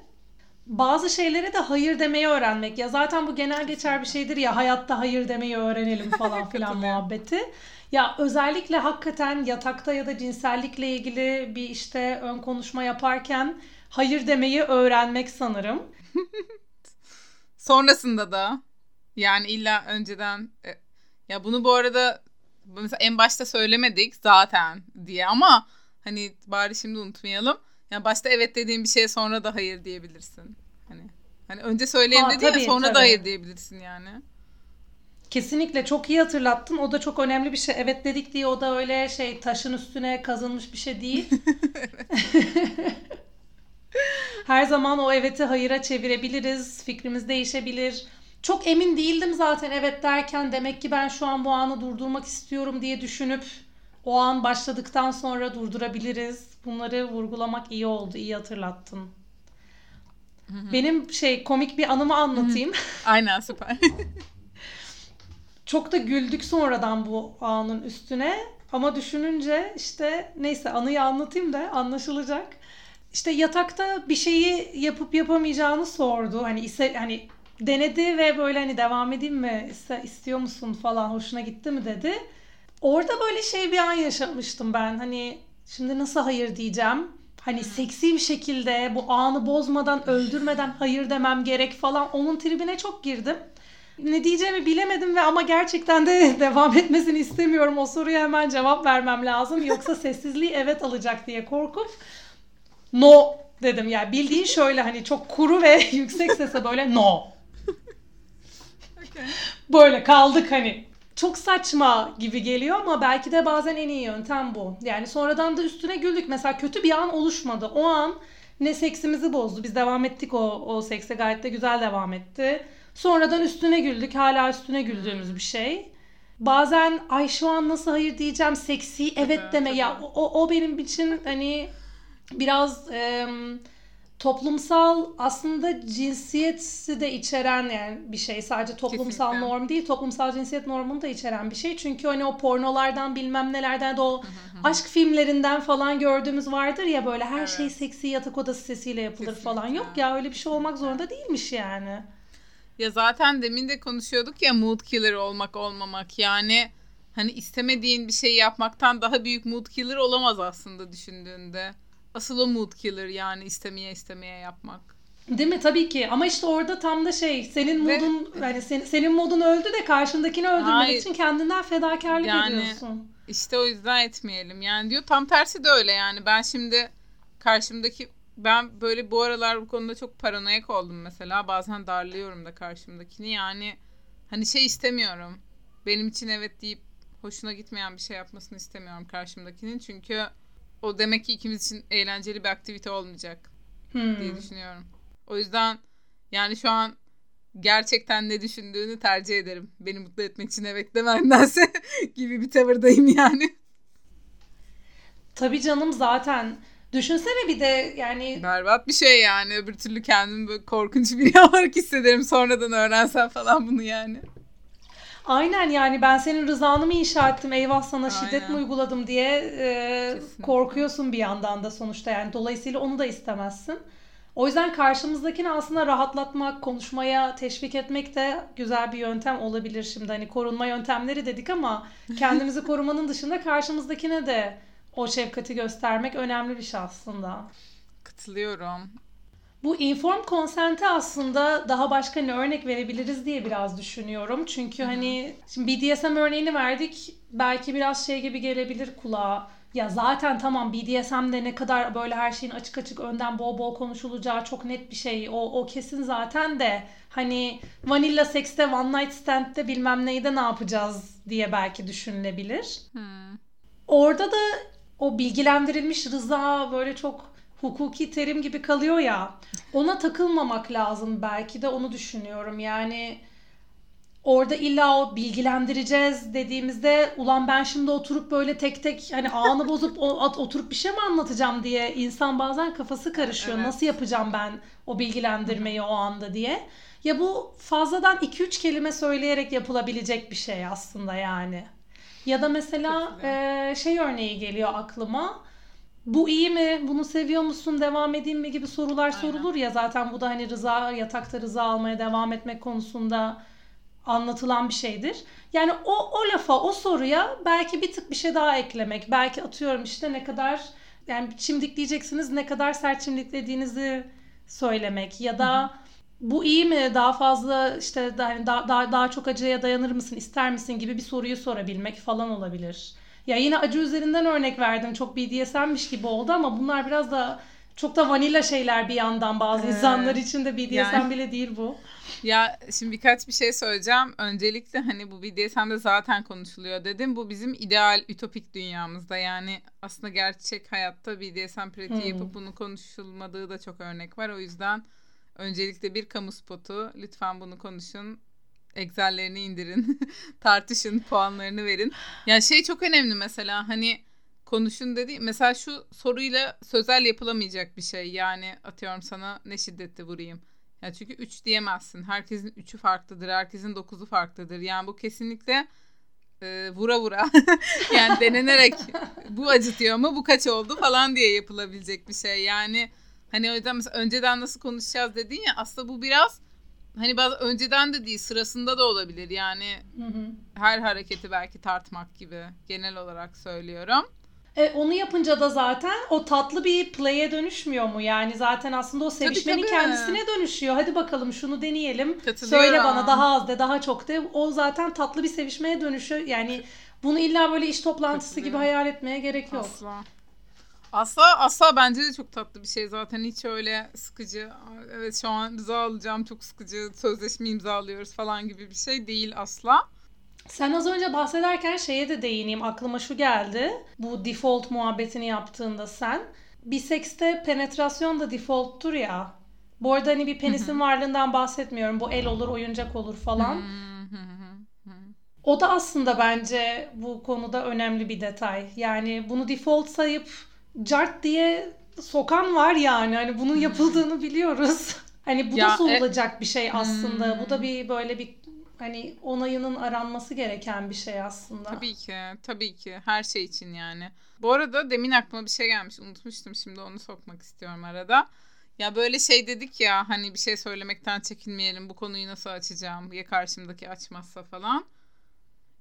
Bazı şeylere de hayır demeyi öğrenmek. Ya zaten bu genel geçer bir şeydir ya, hayatta hayır demeyi öğrenelim falan filan muhabbeti. Ya özellikle hakikaten yatakta ya da cinsellikle ilgili bir işte ön konuşma yaparken hayır demeyi öğrenmek sanırım. Sonrasında da yani illa önceden ya bunu bu arada mesela en başta söylemedik zaten diye ama hani bari şimdi unutmayalım. Ya başta evet dediğin bir şeye sonra da hayır diyebilirsin. Hani hani önce söyleyeyim dedin ya, sonra tabii da hayır diyebilirsin yani. Kesinlikle, çok iyi hatırlattın. O da çok önemli bir şey. Evet dedik diye o da öyle şey taşın üstüne kazınmış bir şey değil. Her zaman o eveti hayıra çevirebiliriz. Fikrimiz değişebilir. Çok emin değildim zaten evet derken, demek ki ben şu an bu anı durdurmak istiyorum diye düşünüp o an başladıktan sonra durdurabiliriz. Bunları vurgulamak iyi oldu. İyi hatırlattın. Hı hı. Benim şey komik bir anımı anlatayım. Hı hı. Aynen, süper. Çok da güldük sonradan bu anın üstüne. Ama düşününce işte neyse, anıyı anlatayım da anlaşılacak. İşte yatakta bir şeyi yapıp yapamayacağını sordu. Hani ise hani denedi ve böyle hani devam edeyim mi? İse, istiyor musun falan, hoşuna gitti mi dedi. Orada böyle şey bir an yaşamıştım ben. Hani şimdi nasıl hayır diyeceğim? Hani seksi bir şekilde bu anı bozmadan, öldürmeden hayır demem gerek falan. Onun tribine çok girdim. Ne diyeceğimi bilemedim ve ama gerçekten de devam etmesini istemiyorum. O soruya hemen cevap vermem lazım. Yoksa sessizliği evet alacak diye korkup no dedim. Yani bildiğin şöyle hani çok kuru ve yüksek sesle böyle no. Böyle kaldık hani. Çok saçma gibi geliyor ama belki de bazen en iyi yöntem bu. Yani sonradan da üstüne güldük. Mesela kötü bir an oluşmadı. O an ne seksimizi bozdu. Biz devam ettik o, o sekse. Gayet de güzel devam etti. Sonradan üstüne güldük. Hala üstüne güldüğümüz bir şey. Bazen ay şu an nasıl hayır diyeceğim, seksi evet deme. Ya o, o benim için hani biraz e, toplumsal, aslında cinsiyeti de içeren yani bir şey. Sadece toplumsal kesinlikle norm değil, toplumsal cinsiyet normunu da içeren bir şey. Çünkü hani o pornolardan bilmem nelerden de o aşk filmlerinden falan gördüğümüz vardır ya böyle her evet şey seksi yatak odası sesiyle yapılır kesinlikle falan. Yok ya, öyle bir şey olmak zorunda değilmiş yani. Ya zaten demin de konuşuyorduk ya, mood killer olmak olmamak. Yani hani istemediğin bir şeyi yapmaktan daha büyük mood killer olamaz aslında düşündüğünde. Asıl o mood killer yani, istemeye istemeye yapmak. Değil mi? Tabii ki. Ama işte orada tam da şey, senin modun ve yani sen, senin modun öldü de karşındakini öldürmek hayır için kendinden fedakarlık yani ediyorsun. İşte o yüzden etmeyelim. Yani diyor tam tersi de öyle yani. Ben şimdi karşımdaki, ben böyle bu aralar bu konuda çok paranoyak oldum mesela. Bazen darlıyorum da karşımdakini. Yani hani şey istemiyorum. Benim için evet deyip hoşuna gitmeyen bir şey yapmasını istemiyorum karşımdakinin. Çünkü o demek ki ikimiz için eğlenceli bir aktivite olmayacak hmm diye düşünüyorum. O yüzden yani şu an gerçekten ne düşündüğünü tercih ederim. Beni mutlu etmek için evet demendense gibi bir tavırdayım yani. Tabii canım, zaten. Düşünsene bir de yani. Berbat bir şey yani. Öbür türlü kendimi böyle korkunç biri olarak hissederim. Sonradan öğrensen falan bunu yani. Aynen yani, ben senin rızanı mı inşa ettim, eyvah sana aynen şiddet mi uyguladım diye e, korkuyorsun bir yandan da sonuçta yani. Dolayısıyla onu da istemezsin. O yüzden karşımızdakini aslında rahatlatmak, konuşmaya teşvik etmek de güzel bir yöntem olabilir şimdi. Hani korunma yöntemleri dedik ama kendimizi korumanın dışında karşımızdakine de o şefkati göstermek önemli bir şey aslında. Katılıyorum. Bu informed consent'e aslında daha başka ne örnek verebiliriz diye biraz düşünüyorum. Çünkü hani şimdi B D S M örneğini verdik. Belki biraz şey gibi gelebilir kulağa. Ya zaten tamam B D S M'de ne kadar böyle her şeyin açık açık önden bol bol konuşulacağı çok net bir şey. O, o kesin zaten de hani vanilla sekste, one night stand'te bilmem neyde ne yapacağız diye belki düşünülebilir. Hmm. Orada da o bilgilendirilmiş rıza böyle çok hukuki terim gibi kalıyor ya. Ona takılmamak lazım belki de, onu düşünüyorum. Yani orada illa o bilgilendireceğiz dediğimizde ulan ben şimdi oturup böyle tek tek hani ağını bozup oturup bir şey mi anlatacağım diye insan bazen kafası karışıyor. Evet. Nasıl yapacağım ben o bilgilendirmeyi o anda diye. Ya bu fazladan iki üç kelime söyleyerek yapılabilecek bir şey aslında yani. Ya da mesela e, şey örneği geliyor aklıma. Bu iyi mi? Bunu seviyor musun? Devam edeyim mi? Gibi sorular Aynen. sorulur ya zaten. Bu da hani rıza, yatakta rıza almaya devam etmek konusunda anlatılan bir şeydir. Yani o, o lafa, o soruya belki bir tık bir şey daha eklemek. Belki atıyorum işte ne kadar yani çimdikleyeceksiniz, ne kadar sert çimdiklediğinizi söylemek ya da Hı-hı. bu iyi mi? Daha fazla işte daha, daha, daha çok acıya dayanır mısın? İster misin? Gibi bir soruyu sorabilmek falan olabilir. Ya yine acı üzerinden örnek verdim. Çok B D S M'miş gibi oldu ama bunlar biraz da çok da vanilla şeyler bir yandan bazı ee, insanlar için de B D S M yani, bile değil bu. Ya şimdi birkaç bir şey söyleyeceğim. Öncelikle hani bu B D S M'de zaten konuşuluyor dedim. Bu bizim ideal, ütopik dünyamızda. Yani aslında gerçek hayatta B D S M pratiği hmm. yapıp bunun konuşulmadığı da çok örnek var. O yüzden öncelikle bir kamu spotu. Lütfen bunu konuşun. Excel'lerini indirin, tartışın, puanlarını verin. Yani şey çok önemli mesela hani konuşun dedi. Mesela şu soruyla sözel yapılamayacak bir şey. Yani atıyorum sana ne şiddetle vurayım. Yani çünkü üç diyemezsin. Herkesin üçü farklıdır, herkesin dokuzu farklıdır. Yani bu kesinlikle e, vura vura yani denenerek bu acıtıyor ama bu kaç oldu falan diye yapılabilecek bir şey. Yani hani o yüzden mesela önceden nasıl konuşacağız dedin ya aslında bu biraz hani bazı önceden de değil sırasında da olabilir yani hı hı. her hareketi belki tartmak gibi genel olarak söylüyorum. E, onu yapınca da zaten o tatlı bir play'e dönüşmüyor mu? Yani zaten aslında o sevişmenin tabii, tabii. kendisine dönüşüyor. Hadi bakalım şunu deneyelim. Söyle bana daha az de daha çok de. O zaten tatlı bir sevişmeye dönüşüyor. Yani bunu illa böyle iş toplantısı gibi hayal etmeye gerek yok. Asla. Asla asla bence de çok tatlı bir şey zaten hiç öyle sıkıcı evet şu an rıza alacağım çok sıkıcı sözleşme imzalıyoruz falan gibi bir şey değil asla. Sen az önce bahsederken şeye de değineyim aklıma şu geldi bu default muhabbetini yaptığında sen bisekste penetrasyon da defaulttur ya bu arada hani bir penisin varlığından bahsetmiyorum bu el olur oyuncak olur falan. O da aslında bence bu konuda önemli bir detay yani bunu default sayıp cart diye sokan var yani. Hani bunun yapıldığını biliyoruz. Hani bu ya, da sorulacak e... bir şey aslında. Hmm. Bu da bir böyle bir hani onayının aranması gereken bir şey aslında. Tabii ki. Tabii ki. Her şey için yani. Bu arada demin aklıma bir şey gelmiş. Unutmuştum. Şimdi onu sokmak istiyorum arada. Ya böyle şey dedik ya hani bir şey söylemekten çekinmeyelim. Bu konuyu nasıl açacağım? Ya karşımdaki açmazsa falan.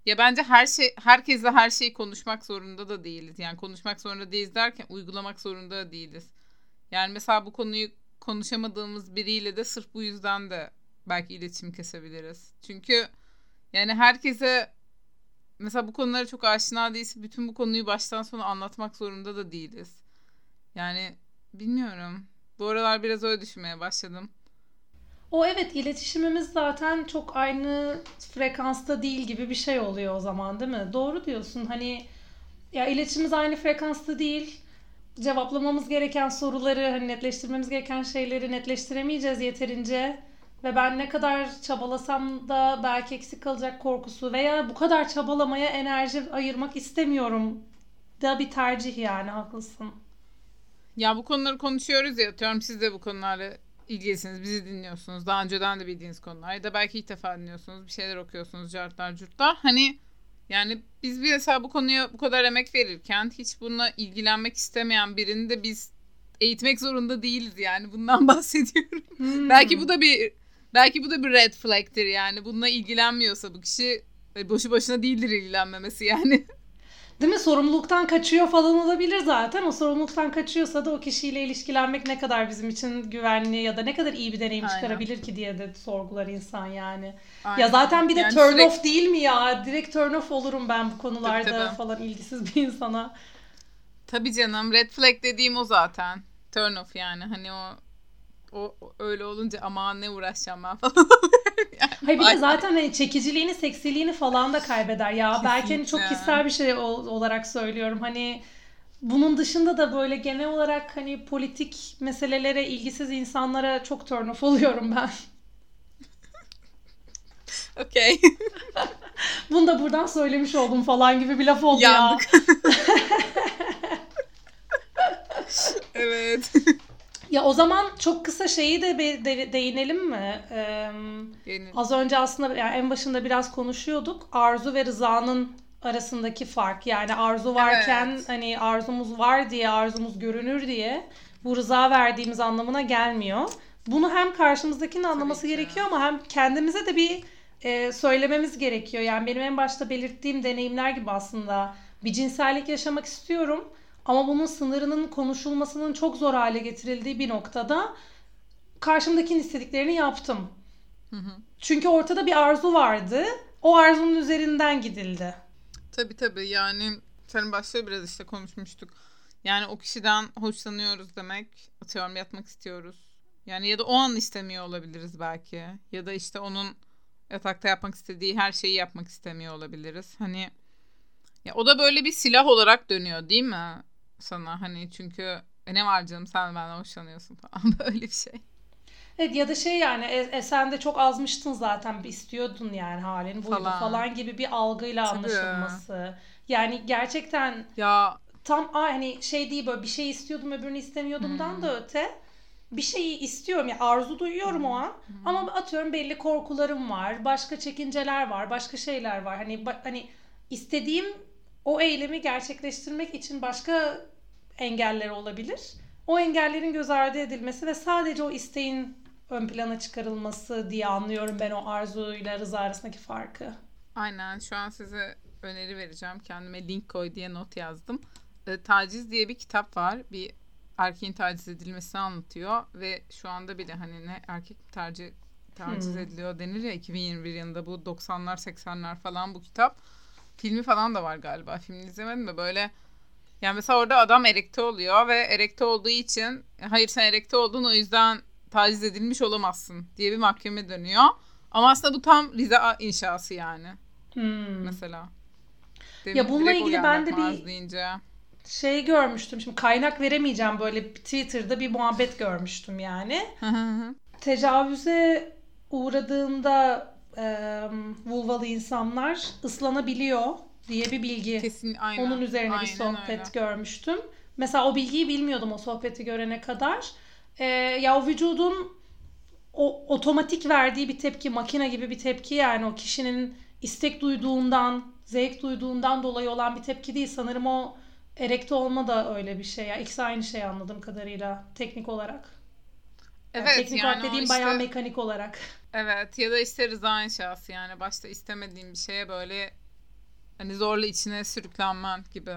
Ya bence her şey herkesle her şeyi konuşmak zorunda da değiliz. Yani konuşmak zorunda değiliz derken uygulamak zorunda da değiliz. Yani mesela bu konuyu konuşamadığımız biriyle de sırf bu yüzden de belki iletişim kesebiliriz. Çünkü yani herkese mesela bu konulara çok aşina değilse bütün bu konuyu baştan sona anlatmak zorunda da değiliz. Yani bilmiyorum. Bu aralar biraz öyle düşünmeye başladım. O evet iletişimimiz zaten çok aynı frekansta değil gibi bir şey oluyor o zaman değil mi? Doğru diyorsun hani ya iletişimimiz aynı frekansta değil. Cevaplamamız gereken soruları hani netleştirmemiz gereken şeyleri netleştiremeyeceğiz yeterince. Ve ben ne kadar çabalasam da belki eksik kalacak korkusu veya bu kadar çabalamaya enerji ayırmak istemiyorum da bir tercih yani haklısın. Ya bu konuları konuşuyoruz ya atıyorum siz de bu konuları İlgilisiniz, bizi dinliyorsunuz. Daha önceden de bildiğiniz konular. Ya da belki ilk defa dinliyorsunuz. Bir şeyler okuyorsunuz. Cartlar, curtlar. Hani yani biz mesela bu konuya bu kadar emek verirken hiç bununla ilgilenmek istemeyen birini de biz eğitmek zorunda değiliz yani, bundan bahsediyorum. Hmm. belki bu da bir belki bu da bir red flag'tir yani. Bununla ilgilenmiyorsa bu kişi, boşu boşuna değildir ilgilenmemesi yani. Değil mi? Sorumluluktan kaçıyor falan olabilir zaten. O sorumluluktan kaçıyorsa da o kişiyle ilişkilenmek ne kadar bizim için güvenli ya da ne kadar iyi bir deneyim Aynen. çıkarabilir ki diye de sorgular insan yani. Aynen. Ya zaten bir de yani turn direkt... off değil mi ya? Direkt turn off olurum ben bu konularda tabii, tabii. falan, ilgisiz bir insana. Tabii canım. Red flag dediğim o zaten. Turn off yani. Hani o o öyle olunca aman ne uğraşacağım ben falan. Yani hayır, bir de zaten hani çekiciliğini, seksiliğini falan da kaybeder ya. Kesinlikle. Belki hani çok kişisel bir şey olarak söylüyorum. Hani bunun dışında da böyle genel olarak hani politik meselelere ilgisiz insanlara çok turn off oluyorum ben. Okey. Bunu da buradan söylemiş oldum falan gibi bir laf oldu Yandık. ya. Evet. Ya o zaman çok kısa şeyi de değinelim mi? Ee, az önce aslında yani en başında biraz konuşuyorduk. Arzu ve rızanın arasındaki fark. Yani arzu varken evet. hani arzumuz var diye, arzumuz görünür diye bu rıza verdiğimiz anlamına gelmiyor. Bunu hem karşımızdakinin anlaması gerekiyor ama hem kendimize de bir e, söylememiz gerekiyor. Yani benim en başta belirttiğim deneyimler gibi aslında bir cinsellik yaşamak istiyorum. Ama bunun sınırının konuşulmasının çok zor hale getirildiği bir noktada karşımdakinin istediklerini yaptım. Hı hı. Çünkü ortada bir arzu vardı. O arzunun üzerinden gidildi. Tabii tabii yani senin başta biraz işte konuşmuştuk. Yani o kişiden hoşlanıyoruz demek, atıyorum yatmak istiyoruz. Yani ya da o an istemiyor olabiliriz belki. Ya da işte onun yatakta yapmak istediği her şeyi yapmak istemiyor olabiliriz. Hani ya o da böyle bir silah olarak dönüyor değil mi? Sana hani çünkü e ne var canım sen benden hoşlanıyorsun falan böyle bir şey. Evet ya da şey yani e, e, sen de çok azmıştın zaten, istiyordun yani halin buydu falan, falan gibi bir algıyla Tabii. anlaşılması. Yani gerçekten ya tam hani şey değil, böyle bir şey istiyordum öbürünü istemiyordumdan hmm. da öte bir şeyi istiyorum ya yani arzu duyuyorum hmm. o an hmm. ama atıyorum belli korkularım var, başka çekinceler var, başka şeyler var. Hani ba- hani istediğim o eylemi gerçekleştirmek için başka engeller olabilir. O engellerin göz ardı edilmesi ve sadece o isteğin ön plana çıkarılması diye anlıyorum ben o arzuyla rıza arasındaki farkı. Aynen. Şu an size öneri vereceğim. Kendime link koy diye not yazdım. Taciz diye bir kitap var. Bir erkeğin taciz edilmesini anlatıyor ve şu anda bile hani ne erkek tercih, taciz hmm. ediliyor denir ya iki bin yirmi bir yılında, bu doksanlar seksenler falan bu kitap. Filmi falan da var galiba. Filmini izlemedim de böyle. Yani mesela orada adam erekte oluyor ve erekte olduğu için hayır sen erekte oldun o yüzden taciz edilmiş olamazsın diye bir mahkeme dönüyor. Ama aslında bu tam Rize inşası yani. Hmm. Mesela. Demin ya bununla ilgili ben de bir deyince. şey görmüştüm. Şimdi kaynak veremeyeceğim, böyle Twitter'da bir muhabbet görmüştüm yani. Tecavüze uğradığında E, vulvalı insanlar ıslanabiliyor diye bir bilgi. Kesin, aynen, Onun üzerine aynen, bir sohbet öyle. görmüştüm. Mesela o bilgiyi bilmiyordum o sohbeti görene kadar. E, ya o vücudun o otomatik verdiği bir tepki, makine gibi bir tepki yani, o kişinin istek duyduğundan, zevk duyduğundan dolayı olan bir tepki değil. Sanırım o erekte olma da öyle bir şey. Ya ikisi aynı şey anladığım kadarıyla teknik olarak. Evet, yani teknik yani olarak dediğim işte, bayağı mekanik olarak. Evet ya da işte rıza inşası yani, başta istemediğin bir şeye böyle hani zorla içine sürüklenmen gibi.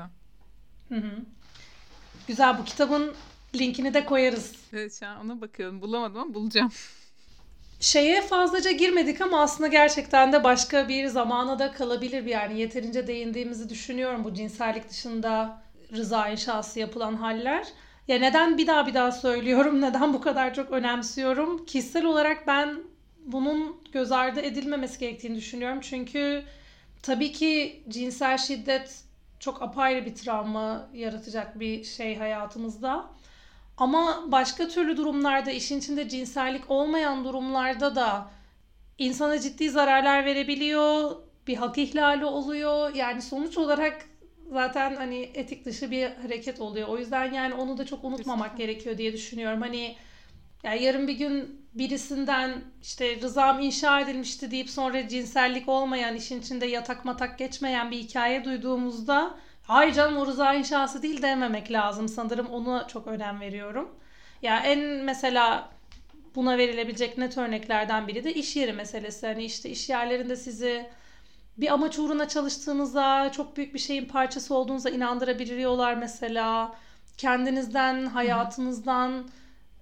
Hı hı. Güzel, bu kitabın linkini de koyarız. Evet şu an ona bakıyorum, bulamadım ama bulacağım. Şeye fazlaca girmedik ama aslında gerçekten de başka bir zamana da kalabilir yani, yeterince değindiğimizi düşünüyorum bu cinsellik dışında rıza inşası yapılan haller. Ya neden bir daha bir daha söylüyorum, neden bu kadar çok önemsiyorum? Kişisel olarak ben bunun göz ardı edilmemesi gerektiğini düşünüyorum. Çünkü tabii ki cinsel şiddet çok apayrı bir travma yaratacak bir şey hayatımızda. Ama başka türlü durumlarda, işin içinde cinsellik olmayan durumlarda da insana ciddi zararlar verebiliyor, bir hak ihlali oluyor. Yani sonuç olarak zaten hani etik dışı bir hareket oluyor. O yüzden yani onu da çok unutmamak Kesinlikle. gerekiyor diye düşünüyorum. Hani yani yarın bir gün birisinden işte rızam inşa edilmişti deyip sonra cinsellik olmayan, işin içinde yatak matak geçmeyen bir hikaye duyduğumuzda hayır canım o Rıza inşası değil dememek lazım sanırım. Ona çok önem veriyorum. Ya en mesela buna verilebilecek net örneklerden biri de iş yeri meselesi. Hani işte iş yerlerinde sizi bir amaç uğruna çalıştığınıza, çok büyük bir şeyin parçası olduğunuza inandırabiliyorlar mesela. Kendinizden, hayatınızdan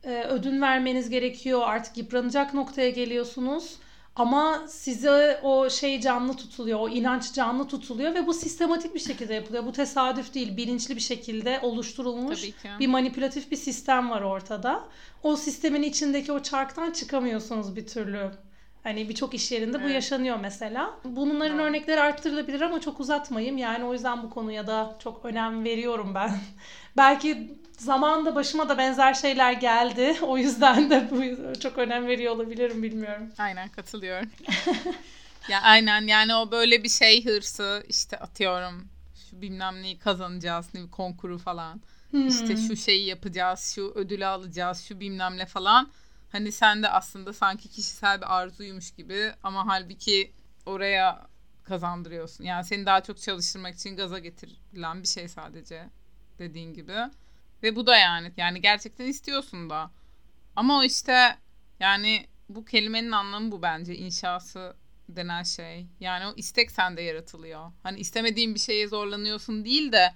e, ödün vermeniz gerekiyor. Artık yıpranacak noktaya geliyorsunuz. Ama size o şey canlı tutuluyor, o inanç canlı tutuluyor ve bu sistematik bir şekilde yapılıyor. Bu tesadüf değil, bilinçli bir şekilde oluşturulmuş bir manipülatif bir sistem var ortada. O sistemin içindeki o çarktan çıkamıyorsunuz bir türlü. Hani birçok iş yerinde evet. bu yaşanıyor mesela. Bunların evet. örnekleri arttırılabilir ama çok uzatmayayım. Yani o yüzden bu konuya da çok önem veriyorum ben. Belki zamanında başıma da benzer şeyler geldi. O yüzden de bu çok önem veriyor olabilirim, bilmiyorum. Aynen, katılıyorum. Ya aynen, yani o böyle bir şey hırsı, işte atıyorum şu bilmem neyi kazanacağız, ne bir konkuru falan. Hmm. İşte şu şeyi yapacağız, şu ödülü alacağız, şu bilmem ne falan. Hani sen de aslında sanki kişisel bir arzuymuş gibi ama halbuki oraya kazandırıyorsun. Yani seni daha çok çalıştırmak için gaza getirilen bir şey sadece, dediğin gibi. Ve bu da yani yani gerçekten istiyorsun da. Ama o işte yani bu kelimenin anlamı bu bence, inşası denen şey. Yani o istek sende yaratılıyor. Hani istemediğin bir şeye zorlanıyorsun değil de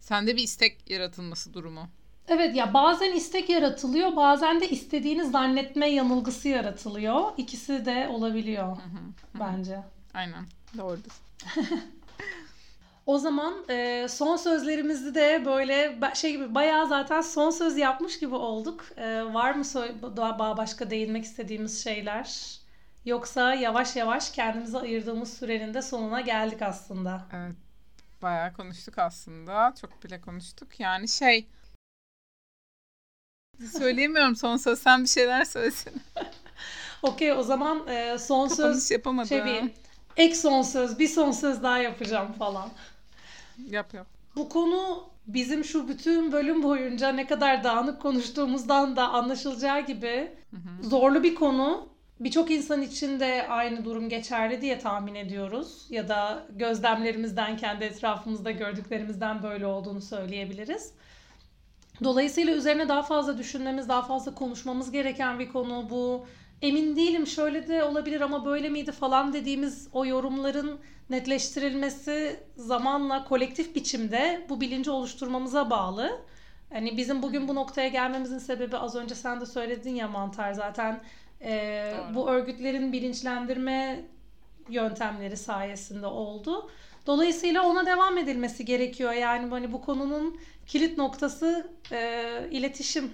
sende bir istek yaratılması durumu. Evet ya, bazen istek yaratılıyor, bazen de istediğini zannetme yanılgısı yaratılıyor. İkisi de olabiliyor hı hı, bence. Aynen, doğrudur. O zaman e, son sözlerimizi de böyle şey gibi bayağı zaten son söz yapmış gibi olduk. E, var mı so- daha başka değinmek istediğimiz şeyler? Yoksa yavaş yavaş kendimize ayırdığımız sürenin de sonuna geldik aslında. Evet, bayağı konuştuk aslında. Çok bile konuştuk. Yani şey... Söyleyemiyorum son söz. Sen bir şeyler söylesene. Okey, o zaman e, son kapanış söz... yapamadım. Şey bir, ek son söz, bir son söz daha yapacağım falan. Yap yap. Bu konu bizim şu bütün bölüm boyunca ne kadar dağınık konuştuğumuzdan da anlaşılacağı gibi hı hı. zorlu bir konu. Birçok insan için de aynı durum geçerli diye tahmin ediyoruz. Ya da gözlemlerimizden, kendi etrafımızda gördüklerimizden böyle olduğunu söyleyebiliriz. Dolayısıyla üzerine daha fazla düşünmemiz, daha fazla konuşmamız gereken bir konu bu. Emin değilim, şöyle de olabilir ama böyle miydi falan dediğimiz o yorumların netleştirilmesi zamanla kolektif biçimde bu bilinci oluşturmamıza bağlı. Hani bizim bugün bu noktaya gelmemizin sebebi, az önce sen de söyledin ya Mantar, zaten e, bu örgütlerin bilinçlendirme yöntemleri sayesinde oldu. Dolayısıyla ona devam edilmesi gerekiyor. Yani hani bu konunun kilit noktası e, iletişim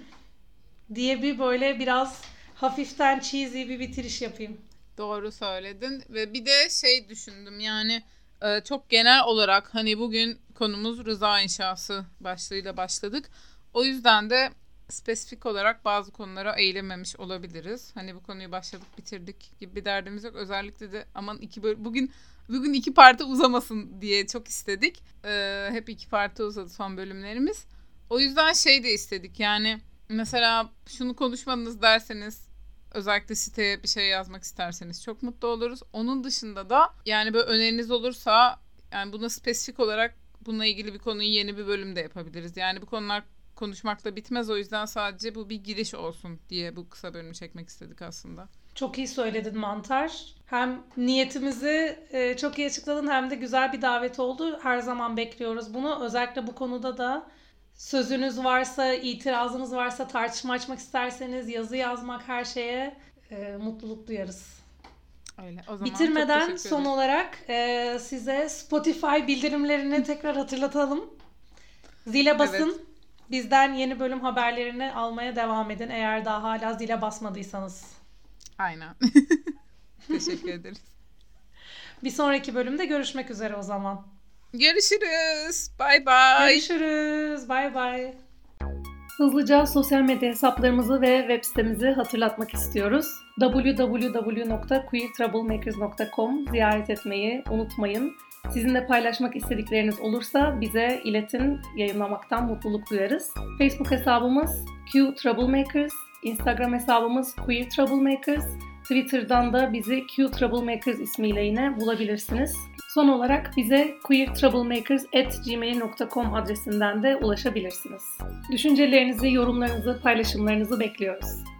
diye bir böyle biraz hafiften cheesy bir bitiriş yapayım. Doğru söyledin ve bir de şey düşündüm yani e, çok genel olarak hani bugün konumuz rıza inşası başlığıyla başladık. O yüzden de spesifik olarak bazı konulara eğilememiş olabiliriz. Hani bu konuyu başladık bitirdik gibi bir derdimiz yok. Özellikle de aman iki böl- bugün bugün iki parti uzamasın diye çok istedik. Ee, hep iki parti uzadı son bölümlerimiz. O yüzden şey de istedik yani mesela şunu konuşmadınız derseniz, özellikle siteye bir şey yazmak isterseniz çok mutlu oluruz. Onun dışında da yani böyle öneriniz olursa yani buna spesifik olarak bununla ilgili bir konuyu yeni bir bölümde yapabiliriz. Yani bu konular konuşmakla bitmez, o yüzden sadece bu bir giriş olsun diye bu kısa bölümü çekmek istedik aslında. Çok iyi söyledin Mantar. Hem niyetimizi çok iyi açıkladın hem de güzel bir davet oldu. Her zaman bekliyoruz bunu. Özellikle bu konuda da sözünüz varsa, itirazınız varsa, tartışma açmak isterseniz, yazı yazmak, her şeye mutluluk duyarız. Öyle. O zaman bitirmeden son olarak size Spotify bildirimlerini tekrar hatırlatalım. Zile basın. Evet. Bizden yeni bölüm haberlerini almaya devam edin eğer daha hala zile basmadıysanız. Aynen. Teşekkür ederiz. Bir sonraki bölümde görüşmek üzere o zaman. Görüşürüz. Bye bye. Görüşürüz. Bye bye. Hızlıca sosyal medya hesaplarımızı ve web sitemizi hatırlatmak istiyoruz. double-u double-u double-u nokta queer troublemakers nokta com ziyaret etmeyi unutmayın. Sizinle paylaşmak istedikleriniz olursa bize iletin, yayınlamaktan mutluluk duyarız. Facebook hesabımız Q Troublemakers, Instagram hesabımız Queer Troublemakers, Twitter'dan da bizi Q Troublemakers ismiyle yine bulabilirsiniz. Son olarak bize queer troublemakers at gmail dot com adresinden de ulaşabilirsiniz. Düşüncelerinizi, yorumlarınızı, paylaşımlarınızı bekliyoruz.